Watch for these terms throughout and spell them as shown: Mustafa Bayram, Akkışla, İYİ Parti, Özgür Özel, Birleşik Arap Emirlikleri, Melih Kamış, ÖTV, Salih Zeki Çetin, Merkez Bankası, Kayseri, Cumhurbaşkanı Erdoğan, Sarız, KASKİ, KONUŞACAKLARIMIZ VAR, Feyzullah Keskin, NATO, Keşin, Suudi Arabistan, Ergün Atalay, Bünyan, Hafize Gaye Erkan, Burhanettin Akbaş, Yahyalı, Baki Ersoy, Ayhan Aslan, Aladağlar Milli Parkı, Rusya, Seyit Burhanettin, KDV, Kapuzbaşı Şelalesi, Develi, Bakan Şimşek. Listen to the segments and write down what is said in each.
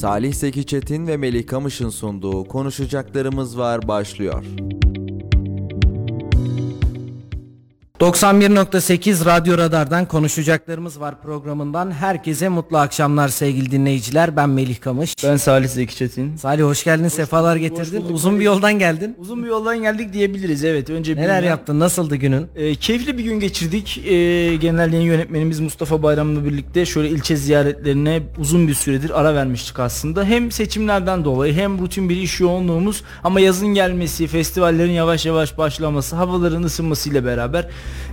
Salih Zeki Çetin ve Melih Kamış'ın sunduğu Konuşacaklarımız Var başlıyor. 91.8 Radyo Radar'dan Konuşacaklarımız Var programından herkese mutlu akşamlar sevgili dinleyiciler. Ben Melih Kamış. Ben Salih Zeki Çetin. Salih hoş geldin, sefalar getirdin. Uzun bir yoldan geldin. Uzun bir yoldan geldik diyebiliriz, evet. Önce neler yaptın, nasıldı günün? Keyifli bir gün geçirdik. Genel Yayın Yönetmenimiz Mustafa Bayram'la birlikte şöyle ilçe ziyaretlerine uzun bir süredir ara vermiştik aslında. Hem seçimlerden dolayı hem rutin bir iş yoğunluğumuz, ama yazın gelmesi, festivallerin yavaş yavaş başlaması, havaların ısınmasıyla beraber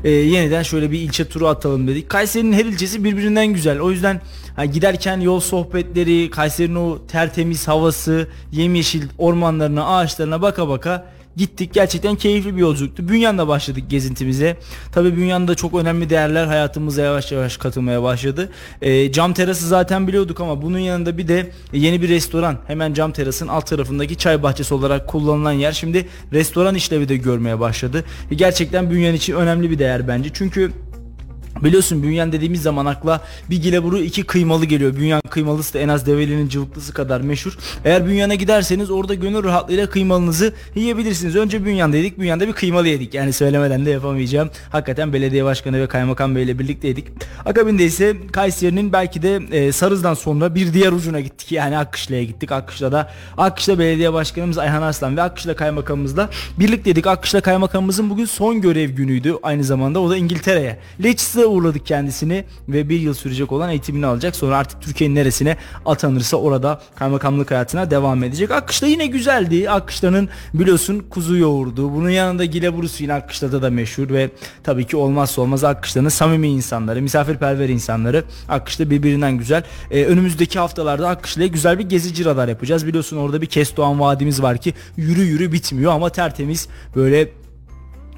yeniden şöyle bir ilçe turu atalım dedik. Kayseri'nin her ilçesi birbirinden güzel. O yüzden yani giderken yol sohbetleri, Kayseri'nin o tertemiz havası, yemyeşil ormanlarına, ağaçlarına baka baka gittik. Gerçekten keyifli bir yolculuktu. Bünyan'da başladık gezintimize. Tabii Bünyan'da çok önemli değerler hayatımıza yavaş yavaş katılmaya başladı. Cam terası zaten biliyorduk, ama bunun yanında bir de yeni bir restoran. Hemen cam terasın alt tarafındaki çay bahçesi olarak kullanılan yer şimdi restoran işlevi de görmeye başladı. Gerçekten Bünyan için önemli bir değer bence. Çünkü biliyorsun, Bünyan dediğimiz zaman akla bir gileburu, iki kıymalı geliyor. Bünyan kıymalısı da en az Develi'nin cıvıklısı kadar meşhur. Eğer Bünyan'a giderseniz orada gönül rahatlığıyla kıymalınızı yiyebilirsiniz. Önce Bünyan'da yedik. Bünyan'da bir kıymalı yedik. Yani söylemeden de yapamayacağım. Hakikaten belediye başkanı ve kaymakam beyle birlikteydik. Akabinde ise Kayseri'nin belki de Sarız'dan sonra bir diğer ucuna gittik. Yani Akkışla'ya gittik. Akkışla belediye başkanımız Ayhan Aslan ve Akkışla kaymakamımızla birlikteydik. Akkışla kaymakamımızın bugün son görev günüydü. Aynı zamanda o da İngiltere'ye, Leeds'e uğurladık kendisini ve bir yıl sürecek olan eğitimini alacak. Sonra artık Türkiye'nin neresine atanırsa orada kaymakamlık hayatına devam edecek. Akkışla yine güzeldi. Akkışla'nın biliyorsun kuzu yoğurdu. Bunun yanında gileburusu yine Akkışla'da da meşhur ve tabii ki olmazsa olmaz Akkışla'nın samimi insanları, misafirperver insanları. Akkışla birbirinden güzel. Önümüzdeki haftalarda Akkışla'ya güzel bir gezici radar yapacağız. Biliyorsun orada bir Kestoğan vadimiz var ki yürü bitmiyor, ama tertemiz böyle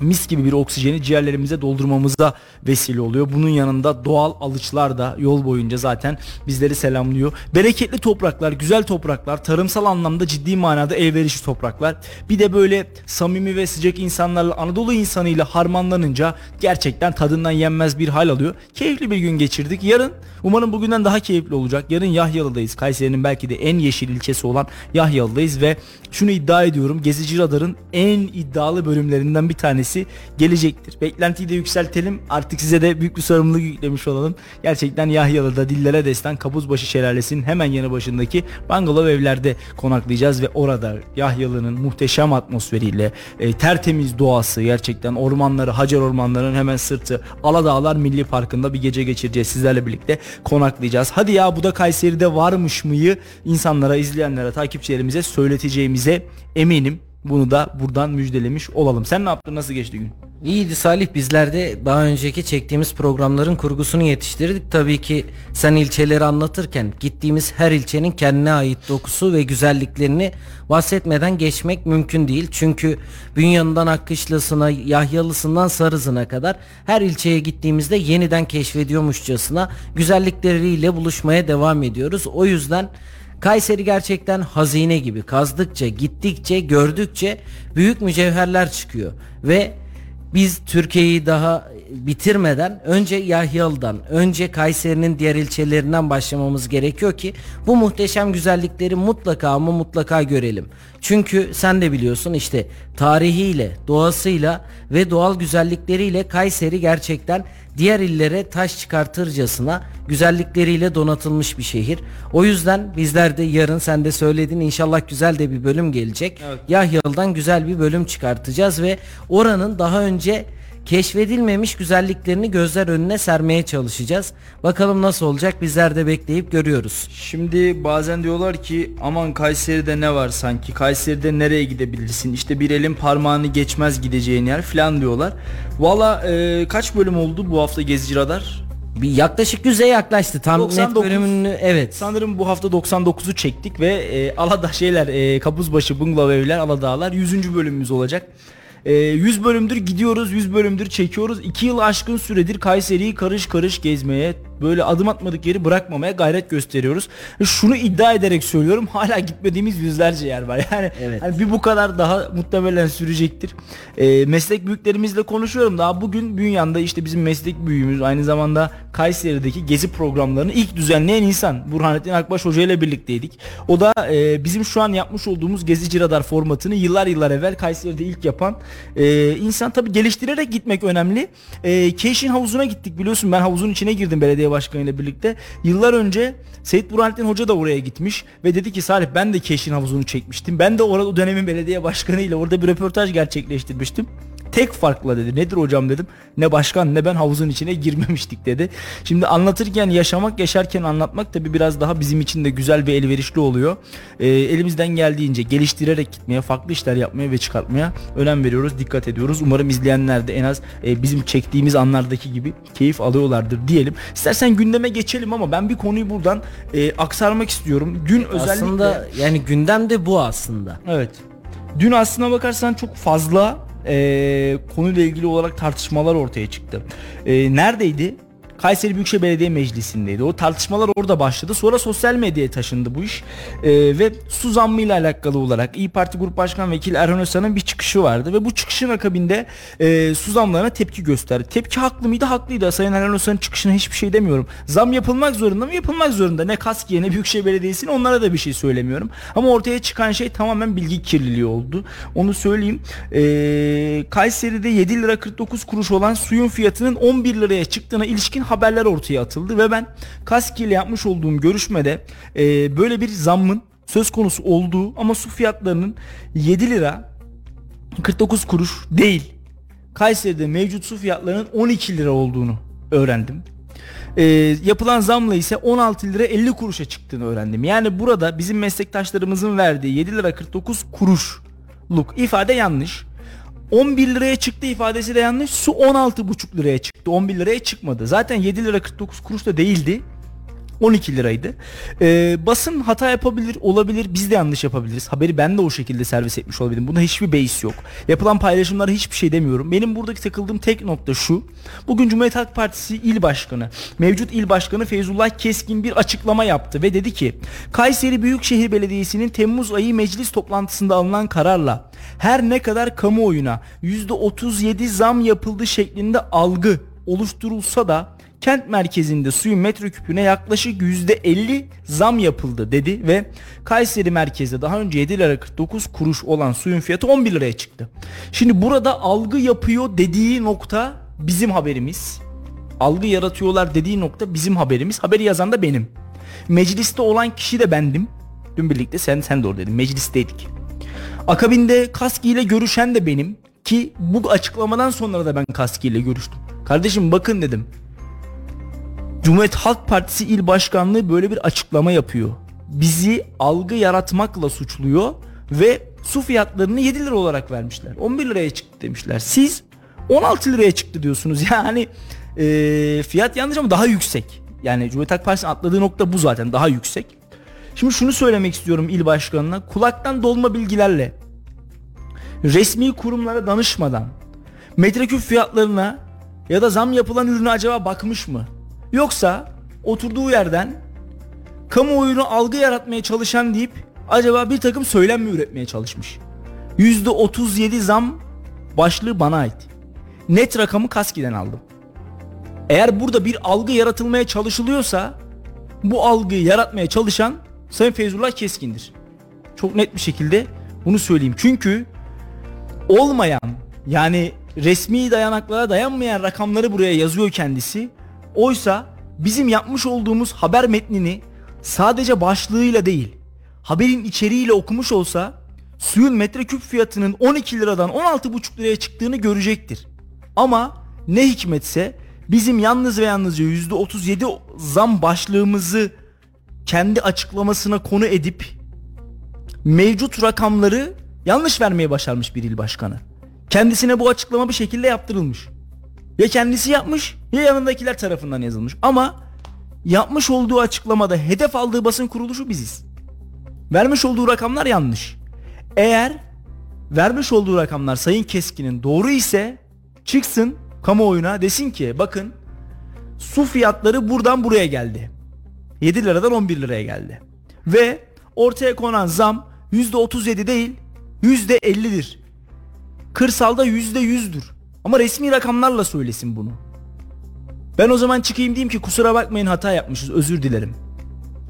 mis gibi bir oksijeni ciğerlerimize doldurmamıza vesile oluyor. Bunun yanında doğal alıçlar da yol boyunca zaten bizleri selamlıyor. Bereketli topraklar, güzel topraklar, tarımsal anlamda ciddi manada elverişli topraklar. Bir de böyle samimi ve sıcak insanlarla, Anadolu insanıyla harmanlanınca gerçekten tadından yenmez bir hal alıyor. Keyifli bir gün geçirdik. Yarın, umarım bugünden daha keyifli olacak. Yarın Yahyalı'dayız. Kayseri'nin belki de en yeşil ilçesi olan Yahyalı'dayız ve şunu iddia ediyorum, Gezici Radar'ın en iddialı bölümlerinden bir tanesi gelecektir. Beklentiyi de yükseltelim. Artık size de büyük bir sorumluluk yüklemiş olalım. Gerçekten Yahyalı'da dillere destan Kapuzbaşı Şelalesi'nin hemen yanı başındaki bungalov evlerde konaklayacağız ve orada Yahyalı'nın muhteşem atmosferiyle, tertemiz doğası, gerçekten ormanları, Hacer Ormanları'nın hemen sırtı Aladağlar Milli Parkı'nda bir gece geçireceğiz. Sizlerle birlikte konaklayacağız. Hadi ya, bu da Kayseri'de varmış mıyı insanlara, izleyenlere, takipçilerimize söyleteceğimize eminim. Bunu da buradan müjdelemiş olalım. Sen ne yaptın? Nasıl geçti gün? İyiydi Salih. Bizler de daha önceki çektiğimiz programların kurgusunu yetiştirdik. Tabii ki sen ilçeleri anlatırken gittiğimiz her ilçenin kendine ait dokusu ve güzelliklerini bahsetmeden geçmek mümkün değil. Çünkü Bünyan'dan Akkışla'sına, Yahyalısından Sarız'ına kadar her ilçeye gittiğimizde yeniden keşfediyormuşçasına güzellikleriyle buluşmaya devam ediyoruz. O yüzden Kayseri gerçekten hazine gibi, kazdıkça, gittikçe, gördükçe büyük mücevherler çıkıyor ve biz Türkiye'yi daha bitirmeden önce Yahyalı'dan, önce Kayseri'nin diğer ilçelerinden başlamamız gerekiyor ki bu muhteşem güzellikleri mutlaka ama mutlaka görelim. Çünkü sen de biliyorsun işte, tarihiyle, doğasıyla ve doğal güzellikleriyle Kayseri gerçekten diğer illere taş çıkartırcasına güzellikleriyle donatılmış bir şehir. O yüzden bizler de yarın, sen de söyledin, inşallah güzel de bir bölüm gelecek. Evet. Yahyalı'dan güzel bir bölüm çıkartacağız ve oranın daha önce keşfedilmemiş güzelliklerini gözler önüne sermeye çalışacağız. Bakalım nasıl olacak, bizler de bekleyip görüyoruz. Şimdi bazen diyorlar ki aman Kayseri'de ne var sanki, Kayseri'de nereye gidebilirsin, İşte bir elin parmağını geçmez gideceğin yer falan diyorlar. Valla kaç bölüm oldu bu hafta Gezici Radar? Bir yaklaşık 100'e yaklaştı tam 99, net bölümünü, evet. Sanırım bu hafta 99'u çektik ve Kapuzbaşı bungalov evler Aladağlar 100. bölümümüz olacak. 100 bölümdür gidiyoruz, 100 bölümdür çekiyoruz. 2 yıl aşkın süredir Kayseri'yi karış karış gezmeye, böyle adım atmadık yeri bırakmamaya gayret gösteriyoruz. Şunu iddia ederek söylüyorum, hala gitmediğimiz yüzlerce yer var. Yani, evet. Yani bir bu kadar daha muhtemelen sürecektir. Meslek büyüklerimizle konuşuyorum. Daha bugün Bünyan'da işte bizim meslek büyüğümüz, aynı zamanda Kayseri'deki gezi programlarını ilk düzenleyen insan Burhanettin Akbaş Hoca ile birlikteydik. O da bizim şu an yapmış olduğumuz Gezici Radar formatını yıllar evvel Kayseri'de ilk yapan insan. Tabii geliştirerek gitmek önemli. Keşin havuzuna gittik, biliyorsun ben havuzun içine girdim belediye başkanıyla birlikte. Yıllar önce Seyit Burhanettin Hoca da oraya gitmiş ve dedi ki Salih ben de Keşin havuzunu çekmiştim. Ben de orada o dönemin belediye başkanıyla orada bir röportaj gerçekleştirmiştim. Tek farkla dedi, nedir hocam dedim, ne başkan ne ben havuzun içine girmemiştik dedi. Şimdi anlatırken yaşamak, yaşarken anlatmak tabii biraz daha bizim için de güzel ve elverişli oluyor. Elimizden geldiğince geliştirerek gitmeye, farklı işler yapmaya ve çıkartmaya önem veriyoruz, dikkat ediyoruz. Umarım izleyenler de en az bizim çektiğimiz anlardaki gibi keyif alıyorlardır diyelim. İstersen gündeme geçelim ama ben bir konuyu buradan aksarmak istiyorum. Dün özellikle aslında yani gündem de bu aslında. Evet. Dün aslına bakarsan çok fazla konuyla ilgili olarak tartışmalar ortaya çıktı. Neredeydi? Kayseri Büyükşehir Belediye Meclisi'ndeydi. O tartışmalar orada başladı. Sonra sosyal medyaya taşındı bu iş. Ve su zammıyla alakalı olarak İYİ Parti Grup Başkan Vekili Erhan Özcan'ın bir çıkışı vardı. Ve bu çıkışın akabinde su zamlarına tepki gösterdi. Tepki haklı mıydı? Haklıydı. Sayın Erhan Özcan'ın çıkışına hiçbir şey demiyorum. Zam yapılmak zorunda mı? Yapılmak zorunda. Ne KASKİ'ye ne Büyükşehir Belediyesi'ne onlara da bir şey söylemiyorum. Ama ortaya çıkan şey tamamen bilgi kirliliği oldu. Onu söyleyeyim. Kayseri'de 7 lira 49 kuruş olan suyun fiyatının 11 liraya çıktığına ilişkin haberler ortaya atıldı ve ben KASKİ ile yapmış olduğum görüşmede böyle bir zammın söz konusu olduğu ama su fiyatlarının 7 lira 49 kuruş değil, Kayseri'de mevcut su fiyatlarının 12 lira olduğunu öğrendim. Yapılan zamla ise 16 lira 50 kuruşa çıktığını öğrendim. Yani burada bizim meslektaşlarımızın verdiği 7 lira 49 kuruşluk ifade yanlış. 11 liraya çıktı ifadesi de yanlış. Su 16,5 liraya çıktı. 11 liraya çıkmadı. Zaten 7 lira 49 kuruş da değildi. 12 liraydı. Basın hata yapabilir, olabilir. Biz de yanlış yapabiliriz. Haberi ben de o şekilde servis etmiş olabilirim. Buna hiçbir beis yok. Yapılan paylaşımlara hiçbir şey demiyorum. Benim buradaki takıldığım tek nokta şu. Bugün Cumhuriyet Halk Partisi il başkanı, mevcut il başkanı Feyzullah Keskin bir açıklama yaptı ve dedi ki Kayseri Büyükşehir Belediyesi'nin Temmuz ayı meclis toplantısında alınan kararla her ne kadar kamuoyuna %37 zam yapıldı şeklinde algı oluşturulsa da kent merkezinde suyun metreküpüne yaklaşık %50 zam yapıldı dedi ve Kayseri merkezde daha önce 7 lira 49 kuruş olan suyun fiyatı 11 liraya çıktı. Şimdi burada algı yapıyor dediği nokta bizim haberimiz. Algı yaratıyorlar dediği nokta bizim haberimiz. Haberi yazan da benim. Mecliste olan kişi de bendim. Dün birlikte sen de oradaydın. Meclisteydik. Akabinde KASKİ ile görüşen de benim ki bu açıklamadan sonra da ben KASKİ ile görüştüm. Kardeşim bakın dedim. Cumhuriyet Halk Partisi İl Başkanlığı böyle bir açıklama yapıyor. Bizi algı yaratmakla suçluyor ve su fiyatlarını 7 lira olarak vermişler. 11 liraya çıktı demişler. Siz 16 liraya çıktı diyorsunuz. Yani fiyat yanlış ama daha yüksek. Yani Cumhuriyet Halk Partisi'nin atladığı nokta bu zaten, daha yüksek. Şimdi şunu söylemek istiyorum il başkanına. Kulaktan dolma bilgilerle, resmi kurumlara danışmadan metreküp fiyatlarına ya da zam yapılan ürüne acaba bakmış mı? Yoksa oturduğu yerden kamuoyunu algı yaratmaya çalışan deyip acaba bir takım söylem mi üretmeye çalışmış? %37 zam başlığı bana ait. Net rakamı KASKİ'den aldım. Eğer burada bir algı yaratılmaya çalışılıyorsa bu algıyı yaratmaya çalışan Sayın Feyzullah Keskin'dir. Çok net bir şekilde bunu söyleyeyim. Çünkü olmayan, yani resmi dayanaklara dayanmayan rakamları buraya yazıyor kendisi. Oysa bizim yapmış olduğumuz haber metnini sadece başlığıyla değil, haberin içeriğiyle okumuş olsa suyun metreküp fiyatının 12 liradan 16,5 liraya çıktığını görecektir. Ama ne hikmetse bizim yalnız ve yalnızca %37 zam başlığımızı kendi açıklamasına konu edip mevcut rakamları yanlış vermeye başarmış bir il başkanı. Kendisine bu açıklama bir şekilde yaptırılmış. Ya kendisi yapmış ya yanındakiler tarafından yazılmış. Ama yapmış olduğu açıklamada hedef aldığı basın kuruluşu biziz. Vermiş olduğu rakamlar yanlış. Eğer vermiş olduğu rakamlar Sayın Keskin'in doğru ise çıksın kamuoyuna desin ki bakın su fiyatları buradan buraya geldi. 7 liradan 11 liraya geldi. Ve ortaya konan zam %37 değil %50'dir. Kırsalda %100'dür. Ama resmi rakamlarla söylesin bunu. Ben o zaman çıkayım diyeyim ki kusura bakmayın hata yapmışız, özür dilerim.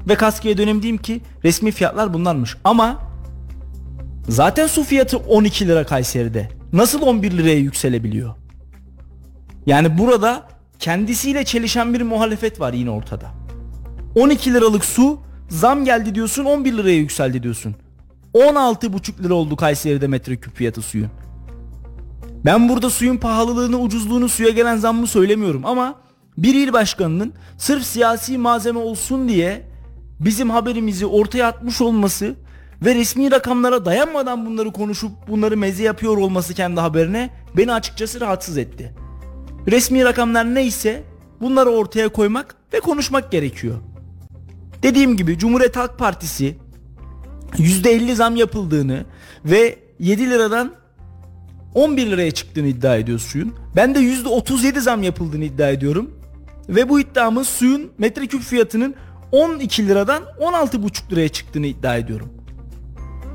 Ve KASKİ'ye döneyim diyeyim ki resmi fiyatlar bunlarmış. Ama zaten su fiyatı 12 lira Kayseri'de. Nasıl 11 liraya yükselebiliyor? Yani burada kendisiyle çelişen bir muhalefet var yine ortada. 12 liralık su zam geldi diyorsun, 11 liraya yükseldi diyorsun. 16,5 lira oldu Kayseri'de metreküp fiyatı suyun. Ben burada suyun pahalılığını, ucuzluğunu, suya gelen zammı söylemiyorum ama bir il başkanının sırf siyasi malzeme olsun diye bizim haberimizi ortaya atmış olması ve resmi rakamlara dayanmadan bunları konuşup bunları meze yapıyor olması kendi haberine beni açıkçası rahatsız etti. Resmi rakamlar neyse bunları ortaya koymak ve konuşmak gerekiyor. Dediğim gibi Cumhuriyet Halk Partisi %50 zam yapıldığını ve 7 liradan 11 liraya çıktığını iddia ediyor suyun. Ben de %37 zam yapıldığını iddia ediyorum. Ve bu iddiamın suyun metreküp fiyatının 12 liradan 16,5 liraya çıktığını iddia ediyorum.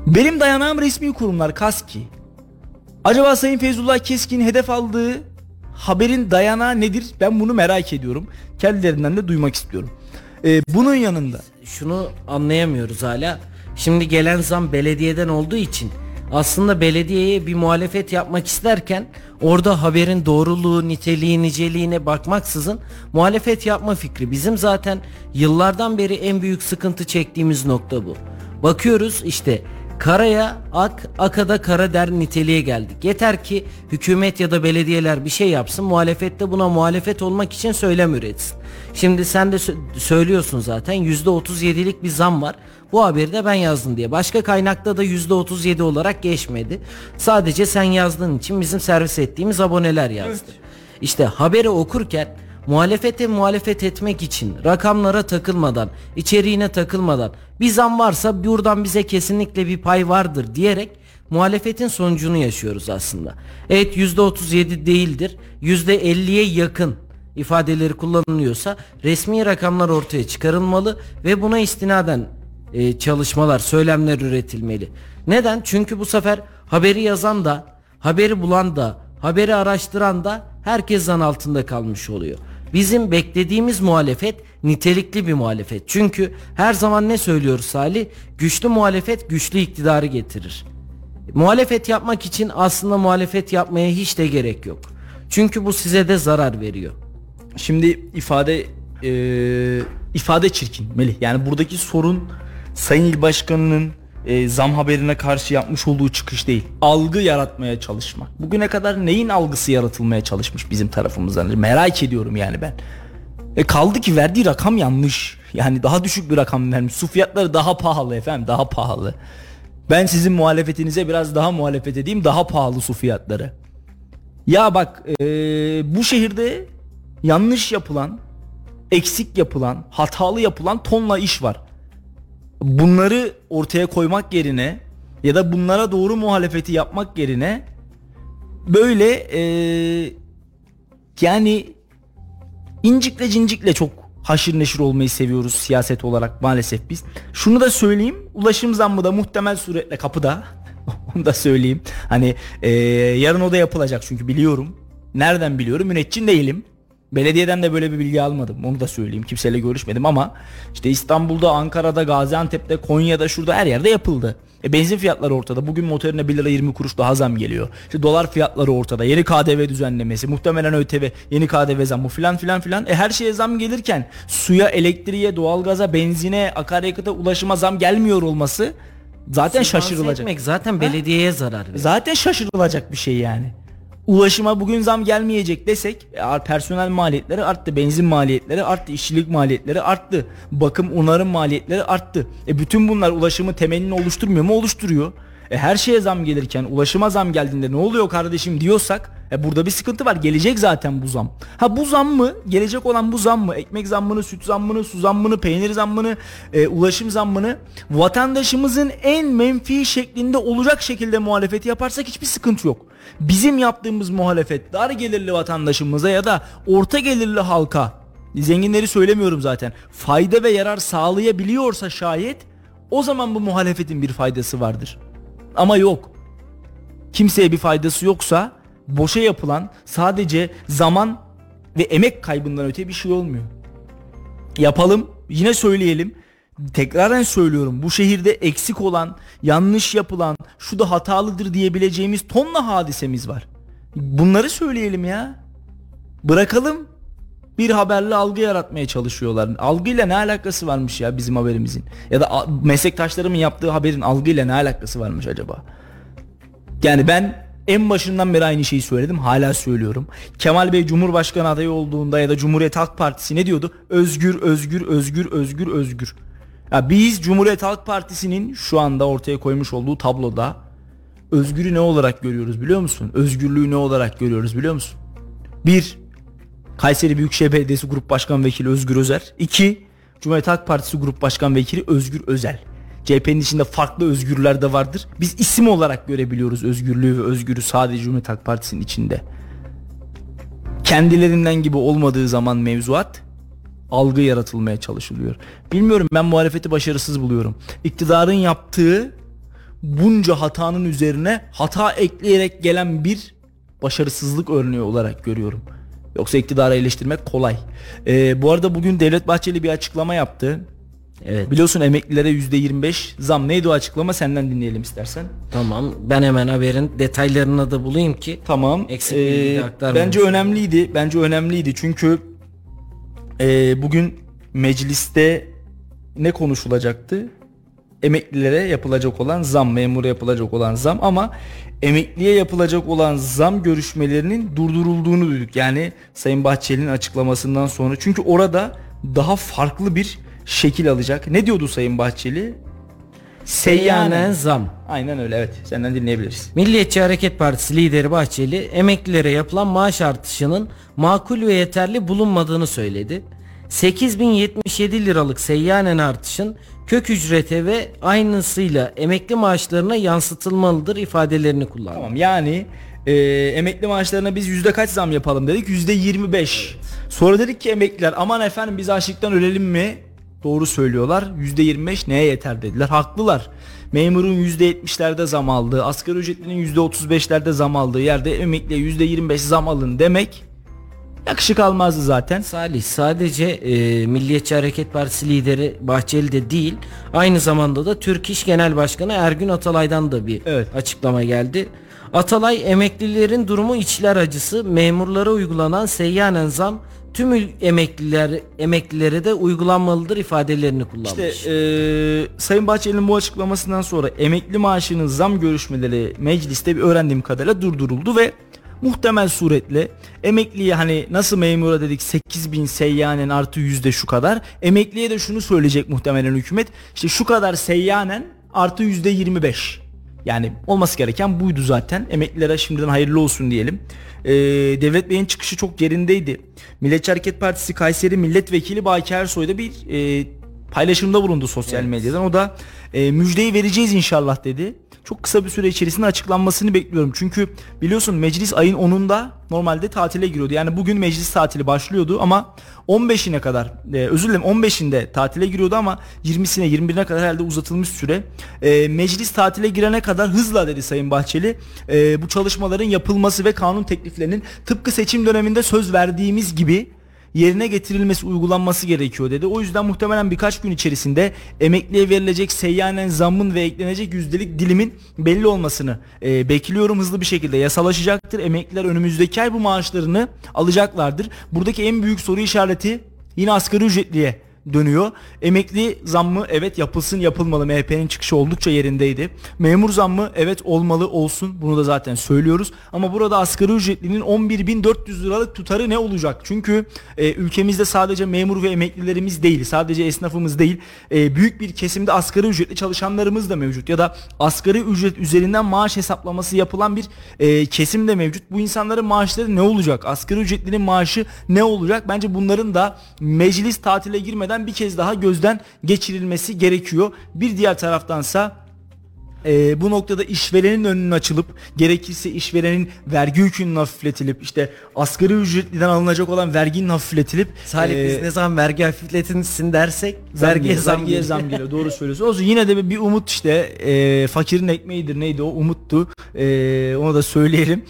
Benim dayanağım resmi kurumlar, KASKİ. Acaba Sayın Feyzullah Keskin'in hedef aldığı haberin dayanağı nedir? Ben bunu merak ediyorum. Kendilerinden de duymak istiyorum. Bunun yanında şunu anlayamıyoruz hala. Şimdi gelen zam belediyeden olduğu için aslında belediyeye bir muhalefet yapmak isterken orada haberin doğruluğu, niteliği, niceliğine bakmaksızın muhalefet yapma fikri. Bizim zaten yıllardan beri en büyük sıkıntı çektiğimiz nokta bu. Bakıyoruz işte karaya ak, akada kara der niteliğe geldik. Yeter ki hükümet ya da belediyeler bir şey yapsın, muhalefet de buna muhalefet olmak için söylem üretsin. Şimdi sen de söylüyorsun zaten %37'lik bir zam var. Bu haberi de ben yazdım diye. Başka kaynakta da %37 olarak geçmedi. Sadece sen yazdığın için bizim servis ettiğimiz aboneler yazdı. Evet. İşte haberi okurken muhalefete muhalefet etmek için rakamlara takılmadan, içeriğine takılmadan bir zam varsa buradan bize kesinlikle bir pay vardır diyerek muhalefetin sonucunu yaşıyoruz aslında. Evet %37 değildir, %50'ye yakın ifadeleri kullanılıyorsa resmi rakamlar ortaya çıkarılmalı ve buna istinaden çalışmalar, söylemler üretilmeli. Neden? Çünkü bu sefer haberi yazan da, haberi bulan da, haberi araştıran da herkes zan altında kalmış oluyor. Bizim beklediğimiz muhalefet nitelikli bir muhalefet. Çünkü her zaman ne söylüyoruz Salih? Güçlü muhalefet güçlü iktidarı getirir. Muhalefet yapmak için aslında muhalefet yapmaya hiç de gerek yok. Çünkü bu size de zarar veriyor. Şimdi ifade çirkin Melih. Yani buradaki sorun Sayın İl Başkanı'nın zam haberine karşı yapmış olduğu çıkış değil. Algı yaratmaya çalışmak. Bugüne kadar neyin algısı yaratılmaya çalışmış bizim tarafımızdan? Merak ediyorum yani ben. Kaldı ki verdiği rakam yanlış. Yani daha düşük bir rakam vermiş. Su fiyatları daha pahalı efendim, daha pahalı. Ben sizin muhalefetinize biraz daha muhalefet edeyim, daha pahalı su fiyatları. Ya bak bu şehirde yanlış yapılan, eksik yapılan, hatalı yapılan tonla iş var. Bunları ortaya koymak yerine ya da bunlara doğru muhalefeti yapmak yerine böyle yani incikle cincikle çok haşır neşir olmayı seviyoruz siyaset olarak maalesef biz. Şunu da söyleyeyim, ulaşım zammı da muhtemel suretle kapıda. Onu da söyleyeyim. Hani yarın o da yapılacak çünkü biliyorum. Nereden biliyorum? Müneccin değilim. Belediyeden de böyle bir bilgi almadım. Onu da söyleyeyim. Kimseyle görüşmedim ama işte İstanbul'da, Ankara'da, Gaziantep'te, Konya'da, şurada her yerde yapıldı. Benzin fiyatları ortada. Bugün motorine 1 lira 20 kuruş daha zam geliyor. İşte dolar fiyatları ortada. Yeni KDV düzenlemesi, muhtemelen ÖTV, yeni KDV zammı filan filan filan. Her şeye zam gelirken suya, elektriğe, doğalgaza, benzine, akaryakıta, ulaşıma zam gelmiyor olması zaten şaşırılacak. Zaten belediyeye zarar veriyor. Zaten şaşırılacak bir şey yani. Ulaşıma bugün zam gelmeyecek desek personel maliyetleri arttı, benzin maliyetleri arttı, işçilik maliyetleri arttı, bakım onarım maliyetleri arttı. Bütün bunlar ulaşımın temelini oluşturmuyor mu? Oluşturuyor. Her şeye zam gelirken ulaşıma zam geldiğinde ne oluyor kardeşim diyorsak burada bir sıkıntı var. Gelecek zaten bu zam. Ha bu zam mı? Gelecek olan bu zam mı? Ekmek zammını, süt zammını, su zammını, peynir zammını, ulaşım zammını vatandaşımızın en menfi şeklinde olacak şekilde muhalefeti yaparsak hiçbir sıkıntı yok. Bizim yaptığımız muhalefet dar gelirli vatandaşımıza ya da orta gelirli halka, zenginleri söylemiyorum zaten, fayda ve yarar sağlayabiliyorsa şayet o zaman bu muhalefetin bir faydası vardır. Ama yok. Kimseye bir faydası yoksa boşa yapılan, sadece zaman ve emek kaybından öte bir şey olmuyor. Yapalım, yine söyleyelim. Tekraren söylüyorum, bu şehirde eksik olan, yanlış yapılan, şu da hatalıdır diyebileceğimiz tonla hadisemiz var. Bunları söyleyelim ya. Bırakalım. Bir haberle algı yaratmaya çalışıyorlar. Algıyla ne alakası varmış ya bizim haberimizin? Ya da meslektaşlarımın yaptığı haberin algıyla ne alakası varmış acaba? Yani ben en başından beri aynı şeyi söyledim, hala söylüyorum. Kemal Bey Cumhurbaşkanı adayı olduğunda ya da Cumhuriyet Halk Partisi ne diyordu? Özgür, özgür, özgür, özgür, özgür. Ya biz Cumhuriyet Halk Partisi'nin şu anda ortaya koymuş olduğu tabloda özgürü ne olarak görüyoruz biliyor musun? Özgürlüğü ne olarak görüyoruz biliyor musun? 1- Kayseri Büyükşehir Belediyesi Grup Başkan Vekili Özgür Özer. 2- Cumhuriyet Halk Partisi Grup Başkan Vekili Özgür Özel. CHP'nin içinde farklı özgürler de vardır. Biz isim olarak görebiliyoruz özgürlüğü ve özgürü sadece Cumhuriyet Halk Partisi'nin içinde. Kendilerinden gibi olmadığı zaman mevzuat, algı yaratılmaya çalışılıyor. Bilmiyorum, ben muhalefeti başarısız buluyorum. İktidarın yaptığı bunca hatanın üzerine hata ekleyerek gelen bir başarısızlık örneği olarak görüyorum. Yoksa iktidarı eleştirmek kolay. Bu arada bugün Devlet Bahçeli bir açıklama yaptı. Evet. Biliyorsun emeklilere %25 zam. Neydi o açıklama? Senden dinleyelim istersen. Tamam. Ben hemen haberin detaylarını da bulayım ki. Tamam. Bence önemliydi. Bence önemliydi. Çünkü bugün mecliste ne konuşulacaktı? Emeklilere yapılacak olan zam, memura yapılacak olan zam, ama emekliye yapılacak olan zam görüşmelerinin durdurulduğunu duyduk. Yani Sayın Bahçeli'nin açıklamasından sonra. Çünkü orada daha farklı bir şekil alacak. Ne diyordu Sayın Bahçeli? Seyyanen zam. Aynen öyle, evet. Senden dinleyebiliriz. Milliyetçi Hareket Partisi lideri Bahçeli emeklilere yapılan maaş artışının makul ve yeterli bulunmadığını söyledi. 8.077 liralık seyyanen artışın kök ücrete ve aynısıyla emekli maaşlarına yansıtılmalıdır ifadelerini kullandı. Tamam, yani emekli maaşlarına biz yüzde kaç zam yapalım dedik? %25. Evet. Sonra dedik ki emekliler aman efendim biz açlıktan ölelim mi? Doğru söylüyorlar. %25 neye yeter dediler. Haklılar. Memurun %70'lerde zam aldığı, asgari ücretlinin %35'lerde zam aldığı yerde emekliye %25 zam alın demek yakışık almazdı zaten. Salih, sadece Milliyetçi Hareket Partisi lideri Bahçeli de değil, aynı zamanda da Türk İş Genel Başkanı Ergün Atalay'dan da bir açıklama geldi. Atalay, emeklilerin durumu içler acısı, memurlara uygulanan seyyanen zam tüm emeklilere de uygulanmalıdır ifadelerini kullanmış. İşte Sayın Bahçeli'nin bu açıklamasından sonra emekli maaşının zam görüşmeleri mecliste bir öğrendiğim kadarıyla durduruldu ve muhtemel suretle emekliye, hani nasıl memura dedik 8.000 seyyanen artı yüzde şu kadar, emekliye de şunu söyleyecek muhtemelen hükümet, işte şu kadar seyyanen artı %25. Yani olması gereken buydu zaten. Emeklilere şimdiden hayırlı olsun diyelim. Devlet Bey'in çıkışı çok yerindeydi. Milliyetçi Hareket Partisi Kayseri Milletvekili Baki Ersoy da bir paylaşımda bulundu sosyal medyadan. O da müjdeyi vereceğiz inşallah dedi. Çok kısa bir süre içerisinde açıklanmasını bekliyorum. Çünkü biliyorsun meclis ayın 10'unda normalde tatile giriyordu. Yani bugün meclis tatili başlıyordu ama 15'ine kadar, özür dilerim 15'inde tatile giriyordu ama 20'sine 21'ine kadar herhalde uzatılmış süre. Meclis tatile girene kadar hızla dedi Sayın Bahçeli bu çalışmaların yapılması ve kanun tekliflerinin tıpkı seçim döneminde söz verdiğimiz gibi yerine getirilmesi, uygulanması gerekiyor dedi. O yüzden muhtemelen birkaç gün içerisinde emekliye verilecek seyyanen zammın ve eklenecek yüzdelik dilimin belli olmasını bekliyorum. Hızlı bir şekilde yasalaşacaktır. Emekliler önümüzdeki ay bu maaşlarını alacaklardır. Buradaki en büyük soru işareti yine asgari ücretliye dönüyor. Emekli zammı evet yapılsın, yapılmalı. MHP'nin çıkışı oldukça yerindeydi. Memur zammı evet olmalı, olsun. Bunu da zaten söylüyoruz. Ama burada asgari ücretlinin 11.400 liralık tutarı ne olacak? Çünkü ülkemizde sadece memur ve emeklilerimiz değil, sadece esnafımız değil, büyük bir kesimde asgari ücretli çalışanlarımız da mevcut. Ya da asgari ücret üzerinden maaş hesaplaması yapılan bir kesim de mevcut. Bu insanların maaşları ne olacak? Asgari ücretlinin maaşı ne olacak? Bence bunların da meclis tatile girmeden bir kez daha gözden geçirilmesi gerekiyor. Bir diğer taraftansa bu noktada işverenin önünün açılıp gerekirse işverenin vergi yükünün hafifletilip, işte asgari ücretliden alınacak olan verginin hafifletilip. Salih biz ne zaman vergi hafifletilsin dersek vergiye zam geliyor. Doğru söylüyorsun. Olsun, yine de bir umut işte, fakirin ekmeğidir neydi o, umuttu. Onu da söyleyelim.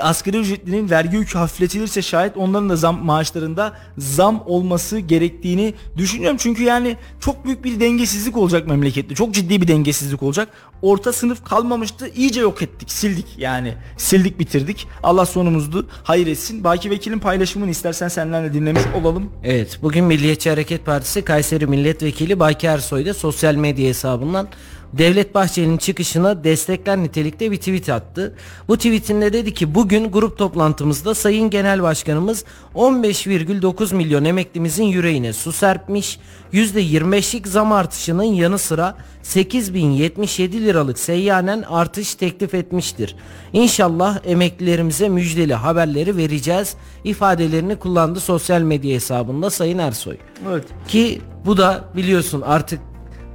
Asgari ücretlinin vergi yükü hafifletilirse şayet onların da zam, maaşlarında zam olması gerektiğini düşünüyorum. Çünkü yani çok büyük bir dengesizlik olacak memlekette. Çok ciddi bir dengesizlik olacak. Orta sınıf kalmamıştı. İyice yok ettik. Sildik yani. Sildik bitirdik. Allah sonumuzu hayır etsin. Baki Vekil'in paylaşımını istersen senlerle dinlemiş olalım. Evet. Bugün Milliyetçi Hareket Partisi Kayseri Milletvekili Baki Ersoy da sosyal medya hesabından Devlet Bahçeli'nin çıkışına destekler nitelikte bir tweet attı. Bu tweetinde dedi ki, bugün grup toplantımızda Sayın Genel Başkanımız 15,9 milyon emeklimizin yüreğine su serpmiş, %25'lik zam artışının yanı sıra 8.077 liralık seyyanen artış teklif etmiştir. İnşallah emeklilerimize müjdeli haberleri vereceğiz ifadelerini kullandı sosyal medya hesabında Sayın Ersoy. Evet. Ki bu da biliyorsun artık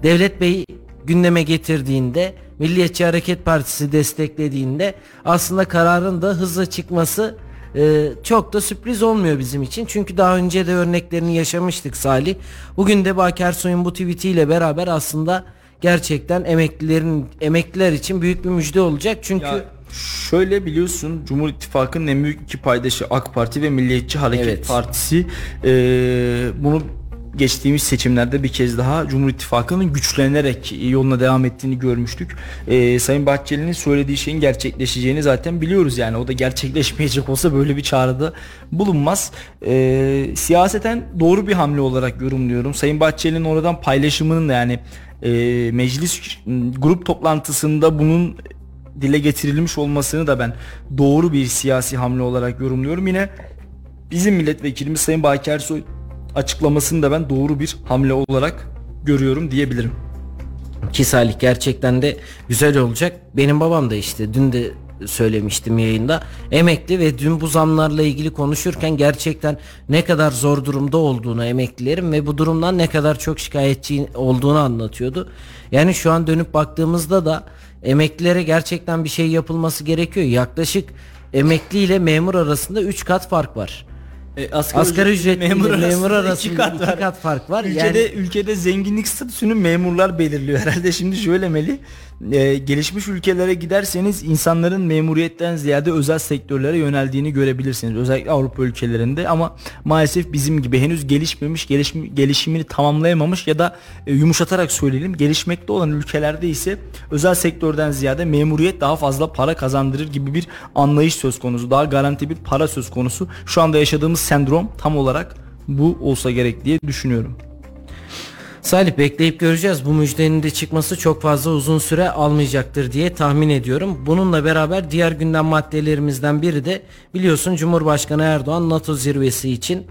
Devlet Bey'i gündeme getirdiğinde, Milliyetçi Hareket Partisi desteklediğinde aslında kararın da hızla çıkması çok da sürpriz olmuyor bizim için. Çünkü daha önce de örneklerini yaşamıştık Salih. Bugün de Baki Ersoy'un bu tweetiyle beraber aslında gerçekten emekliler için büyük bir müjde olacak. Çünkü şöyle biliyorsun, Cumhur İttifakı'nın en büyük iki paydaşı AK Parti ve Milliyetçi Hareket Partisi bunu geçtiğimiz seçimlerde bir kez daha Cumhur İttifakı'nın güçlenerek yoluna devam ettiğini görmüştük. Sayın Bahçeli'nin söylediği şeyin gerçekleşeceğini zaten biliyoruz yani. O da gerçekleşmeyecek olsa böyle bir çağrıda bulunmaz. Siyaseten doğru bir hamle olarak yorumluyorum. Sayın Bahçeli'nin oradan paylaşımının da yani meclis grup toplantısında bunun dile getirilmiş olmasını da ben doğru bir siyasi hamle olarak yorumluyorum. Yine bizim milletvekilimiz Sayın Baki Ersoy açıklamasını da ben doğru bir hamle olarak görüyorum diyebilirim. Ki Salih gerçekten de güzel olacak. Benim babam da işte dün de söylemiştim yayında, emekli ve dün bu zamlarla ilgili konuşurken gerçekten ne kadar zor durumda olduğunu emeklilerin ve bu durumdan ne kadar çok şikayetçi olduğunu anlatıyordu. Yani şu an dönüp baktığımızda da emeklilere gerçekten bir şey yapılması gerekiyor. Yaklaşık emekli ile memur arasında 3 kat fark var. Asgari ücretli memur arasında 2 kat fark var. Ülkede zenginlik statüsünü memurlar belirliyor. Herhalde şimdi şöyle Melih, gelişmiş ülkelere giderseniz insanların memuriyetten ziyade özel sektörlere yöneldiğini görebilirsiniz. Özellikle Avrupa ülkelerinde, ama maalesef bizim gibi henüz gelişmemiş, gelişimini tamamlayamamış ya da yumuşatarak söyleyelim, gelişmekte olan ülkelerde ise özel sektörden ziyade memuriyet daha fazla para kazandırır gibi bir anlayış söz konusu. Daha garanti bir para söz konusu. Şu anda yaşadığımız sendrom tam olarak bu olsa gerek diye düşünüyorum. Salih, bekleyip göreceğiz. Bu müjdenin de çıkması çok fazla uzun süre almayacaktır diye tahmin ediyorum. Bununla beraber diğer gündem maddelerimizden biri de biliyorsun Cumhurbaşkanı Erdoğan NATO zirvesi için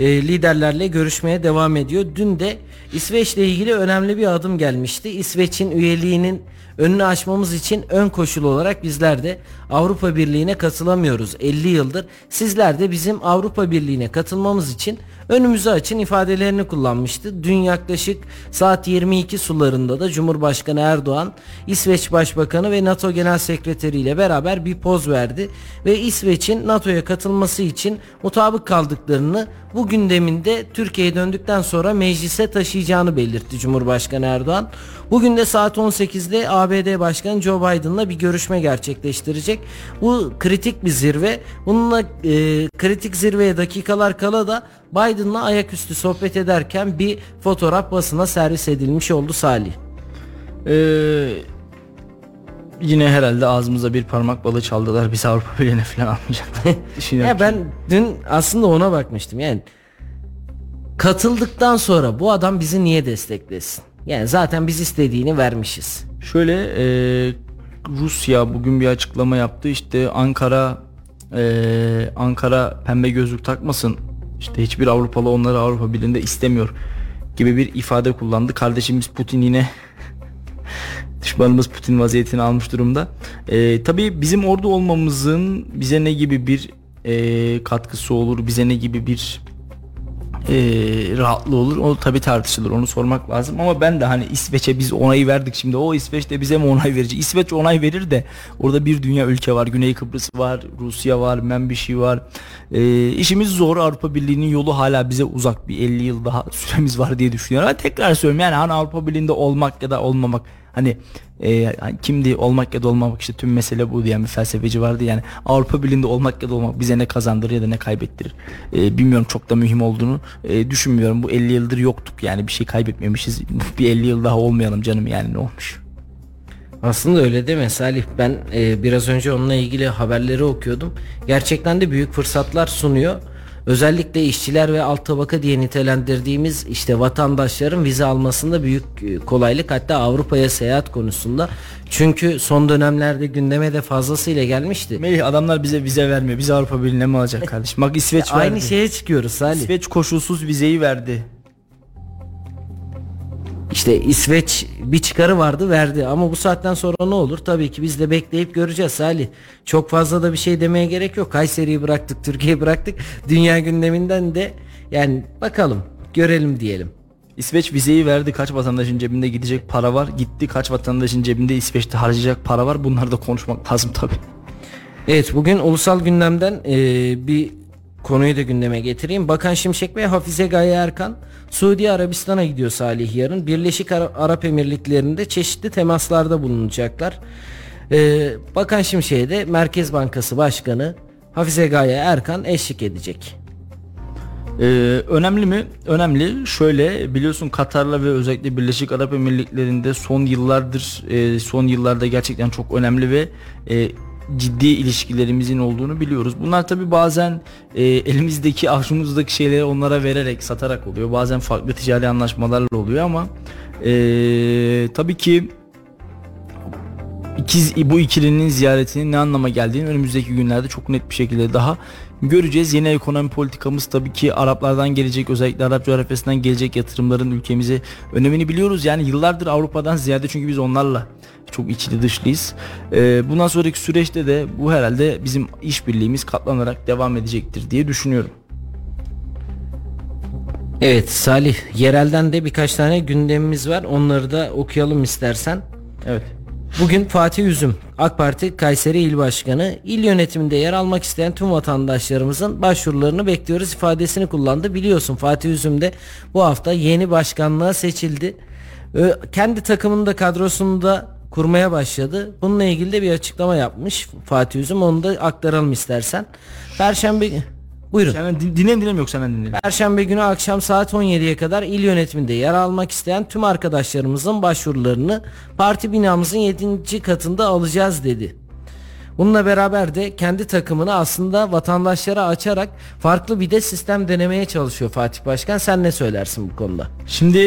liderlerle görüşmeye devam ediyor. Dün de İsveç'le ilgili önemli bir adım gelmişti. İsveç'in üyeliğinin önünü açmamız için ön koşul olarak bizler de Avrupa Birliği'ne katılamıyoruz 50 yıldır. Sizler de bizim Avrupa Birliği'ne katılmamız için önümüzü açın ifadelerini kullanmıştı. Dün yaklaşık saat 22 sularında da Cumhurbaşkanı Erdoğan, İsveç Başbakanı ve NATO Genel Sekreteri ile beraber bir poz verdi ve İsveç'in NATO'ya katılması için mutabık kaldıklarını, bu gündeminde Türkiye'ye döndükten sonra meclise taşıyacağını belirtti Cumhurbaşkanı Erdoğan. Bugün de saat 18'de ABD Başkanı Joe Biden'la bir görüşme gerçekleştirecek. Bu kritik bir zirve. Bununla kritik zirveye dakikalar kala da Biden'la ayaküstü sohbet ederken bir fotoğraf basına servis edilmiş oldu Salih. Yine herhalde ağzımıza bir parmak balı çaldılar. Biz Avrupa Birliği'ne falan almayacaklar. Ya ben dün aslında ona bakmıştım. Yani katıldıktan sonra bu adam bizi niye desteklesin? Yani zaten biz istediğini vermişiz. Şöyle Rusya bugün bir açıklama yaptı. İşte Ankara pembe gözlük takmasın, İşte hiçbir Avrupalı onları Avrupa Birliği'nde istemiyor gibi bir ifade kullandı. Kardeşimiz Putin yine düşmanımız Putin vaziyetini almış durumda. Tabii bizim orada olmamızın bize ne gibi bir katkısı olur, bize ne gibi bir rahatlığı olur, o tabii tartışılır, onu sormak lazım. Ama ben de hani İsveç'e biz onayı verdik, şimdi o İsveç de bize mi onay verecek? İsveç onay verir de orada bir dünya ülke var, Güney Kıbrıs var, Rusya var, Menbişi var. İşimiz zor. Avrupa Birliği'nin yolu hala bize uzak, bir 50 yıl daha süremiz var diye düşünüyorum. Ama tekrar söylüyorum, yani hani Avrupa Birliği'nde olmak ya da olmamak, hani kimdi olmak ya da olmamak, işte tüm mesele bu diyen bir felsefeci vardı. Yani Avrupa Birliği'nde olmak ya da olmamak bize ne kazandırır ya da ne kaybettirir, bilmiyorum, çok da mühim olduğunu düşünmüyorum. Bu 50 yıldır yoktuk yani, bir şey kaybetmemişiz, bir 50 yıl daha olmayalım canım, yani ne olmuş? Aslında öyle değil mi Salih? Ben biraz önce onunla ilgili haberleri okuyordum. Gerçekten de büyük fırsatlar sunuyor. Özellikle işçiler ve alt tabaka diye nitelendirdiğimiz işte vatandaşların vize almasında büyük kolaylık, hatta Avrupa'ya seyahat konusunda. Çünkü son dönemlerde gündeme de fazlasıyla gelmişti. Melih, adamlar bize vize vermiyor. Biz Avrupa Birliği'ne mi alacak kardeşim? Bak İsveç verdi. Aynı şeye çıkıyoruz Salih. İsveç koşulsuz vizeyi verdi. İşte İsveç bir çıkarı vardı, verdi, ama bu saatten sonra ne olur? Tabii ki biz de bekleyip göreceğiz Salih. Çok fazla da bir şey demeye gerek yok. Kayseri'yi bıraktık, Türkiye'yi bıraktık. Dünya gündeminden de yani bakalım, görelim diyelim. İsveç vizeyi verdi. Kaç vatandaşın cebinde gidecek para var? Gitti. Kaç vatandaşın cebinde İsveç'te harcayacak para var? Bunları da konuşmak lazım tabii. Evet, bugün ulusal gündemden bir konuyu da gündeme getireyim. Bakan Şimşek ve Hafize Gaye Erkan Suudi Arabistan'a gidiyor Salih yarın. Birleşik Arap Emirlikleri'nde çeşitli temaslarda bulunacaklar. Bakan Şimşek'e de Merkez Bankası Başkanı Hafize Gaye Erkan eşlik edecek. Önemli mi? Önemli. Şöyle, biliyorsun Katar'la ve özellikle Birleşik Arap Emirlikleri'nde son yıllarda gerçekten çok önemli ve ciddi ilişkilerimizin olduğunu biliyoruz. Bunlar tabii bazen elimizdeki, avucumuzdaki şeyleri onlara vererek, satarak oluyor. Bazen farklı ticari anlaşmalarla oluyor ama tabii ki bu ikilinin ziyaretinin ne anlama geldiğini önümüzdeki günlerde çok net bir şekilde daha göreceğiz. Yeni ekonomi politikamız tabii ki Araplardan gelecek, özellikle Arap coğrafyasından gelecek yatırımların ülkemize önemini biliyoruz. Yani yıllardır Avrupa'dan ziyade, çünkü biz onlarla çok içli dışlıyız. Bundan sonraki süreçte de bu herhalde bizim işbirliğimiz katlanarak devam edecektir diye düşünüyorum. Evet Salih, yerelden de birkaç tane gündemimiz var. Onları da okuyalım istersen. Evet. Bugün Fatih Üzüm, AK Parti Kayseri İl Başkanı, "İl yönetiminde yer almak isteyen tüm vatandaşlarımızın başvurularını bekliyoruz" ifadesini kullandı. Biliyorsun Fatih Üzüm de bu hafta yeni başkanlığa seçildi. Kendi takımının da kadrosunu da kurmaya başladı. Bununla ilgili de bir açıklama yapmış Fatih Üzüm. Onu da aktaralım istersen. Perşembe... Buyurun. Hemen dinleyelim, yoksa hemen dinleyelim. Perşembe günü akşam saat 17'ye kadar il yönetiminde yer almak isteyen tüm arkadaşlarımızın başvurularını parti binamızın 7. katında alacağız dedi. Bununla beraber de kendi takımını aslında vatandaşlara açarak farklı bir de sistem denemeye çalışıyor Fatih Başkan. Sen ne söylersin bu konuda? Şimdi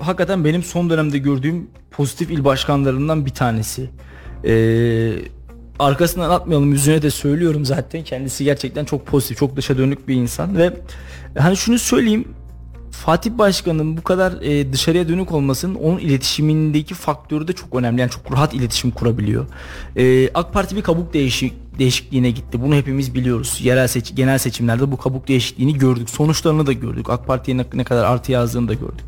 hakikaten benim son dönemde gördüğüm pozitif il başkanlarından bir tanesi. Arkasından atmayalım, yüzüne de söylüyorum zaten. Kendisi gerçekten çok pozitif, çok dışa dönük bir insan ve hani şunu söyleyeyim, Fatih Başkan'ın bu kadar dışarıya dönük olmasının onun iletişimindeki faktörü de çok önemli. Yani çok rahat iletişim kurabiliyor. AK Parti bir kabuk değişikliğine gitti. Bunu hepimiz biliyoruz. Genel seçimlerde bu kabuk değişikliğini gördük. Sonuçlarını da gördük. AK Parti'ye ne kadar artı yazdığını da gördük.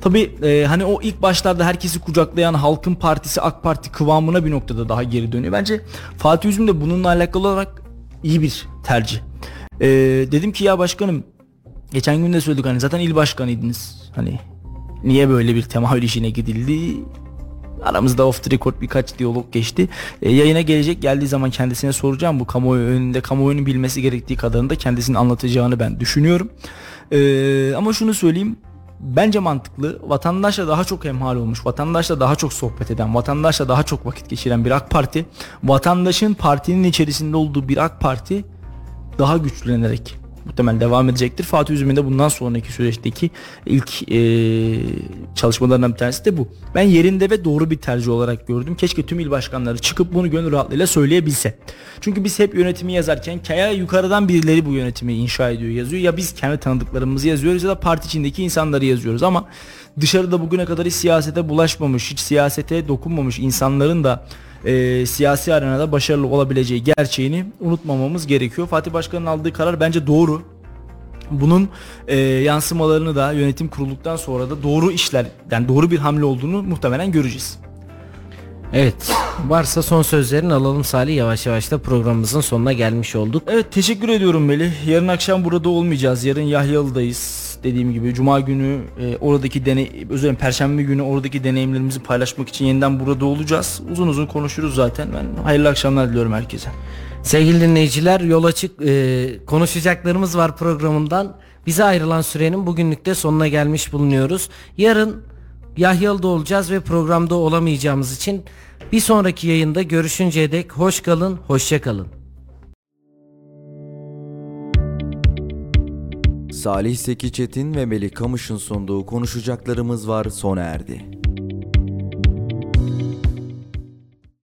Tabii hani o ilk başlarda herkesi kucaklayan Halkın Partisi AK Parti kıvamına bir noktada daha geri dönüyor. Bence Fatih Üzüm de bununla alakalı olarak iyi bir tercih. Dedim ki ya başkanım, geçen gün de söyledik, hani zaten il başkanıydınız, hani niye böyle bir temayül işine gidildi? Aramızda off the record birkaç diyalog geçti. Yayına geldiği zaman kendisine soracağım, bu kamuoyu önünde, kamuoyunun bilmesi gerektiği kadarını da kendisinin anlatacağını ben düşünüyorum. Ama şunu söyleyeyim, bence mantıklı. Vatandaşla daha çok hemhal olmuş, vatandaşla daha çok sohbet eden, vatandaşla daha çok vakit geçiren bir AK Parti, vatandaşın partinin içerisinde olduğu bir AK Parti daha güçlenerek muhtemelen devam edecektir. Fatih Üzüm'ün de bundan sonraki süreçteki ilk çalışmalarından bir tanesi de bu. Ben yerinde ve doğru bir tercih olarak gördüm. Keşke tüm il başkanları çıkıp bunu gönül rahatlığıyla söyleyebilse. Çünkü biz hep yönetimi yazarken ya yukarıdan birileri bu yönetimi inşa ediyor, yazıyor, ya biz kendi tanıdıklarımızı yazıyoruz ya da parti içindeki insanları yazıyoruz, ama dışarıda bugüne kadar hiç siyasete bulaşmamış, hiç siyasete dokunmamış insanların da siyasi arenada başarılı olabileceği gerçeğini unutmamamız gerekiyor. Fatih Başkan'ın aldığı karar bence doğru. bunun yansımalarını da yönetim kuruluktan sonra da doğru işler, yani doğru bir hamle olduğunu muhtemelen göreceğiz. Evet, varsa son sözlerini alalım Salih, yavaş yavaş da programımızın sonuna gelmiş olduk. Evet, teşekkür ediyorum Melih. Yarın akşam burada olmayacağız. Yarın Yahyalı'dayız. Dediğim gibi Cuma günü oradaki özellikle Perşembe günü oradaki deneyimlerimizi paylaşmak için yeniden burada olacağız. Uzun uzun konuşuruz zaten. Ben hayırlı akşamlar diliyorum herkese. Sevgili dinleyiciler, Yol Açık konuşacaklarımız var programından. Bize ayrılan sürenin bugünlük de sonuna gelmiş bulunuyoruz. Yarın Yahyalı'da olacağız ve programda olamayacağımız için bir sonraki yayında görüşünceye dek hoş kalın, hoşça kalın. Salih Zeki Çetin ve Melih Kamış'ın sunduğu konuşacaklarımız var sona erdi.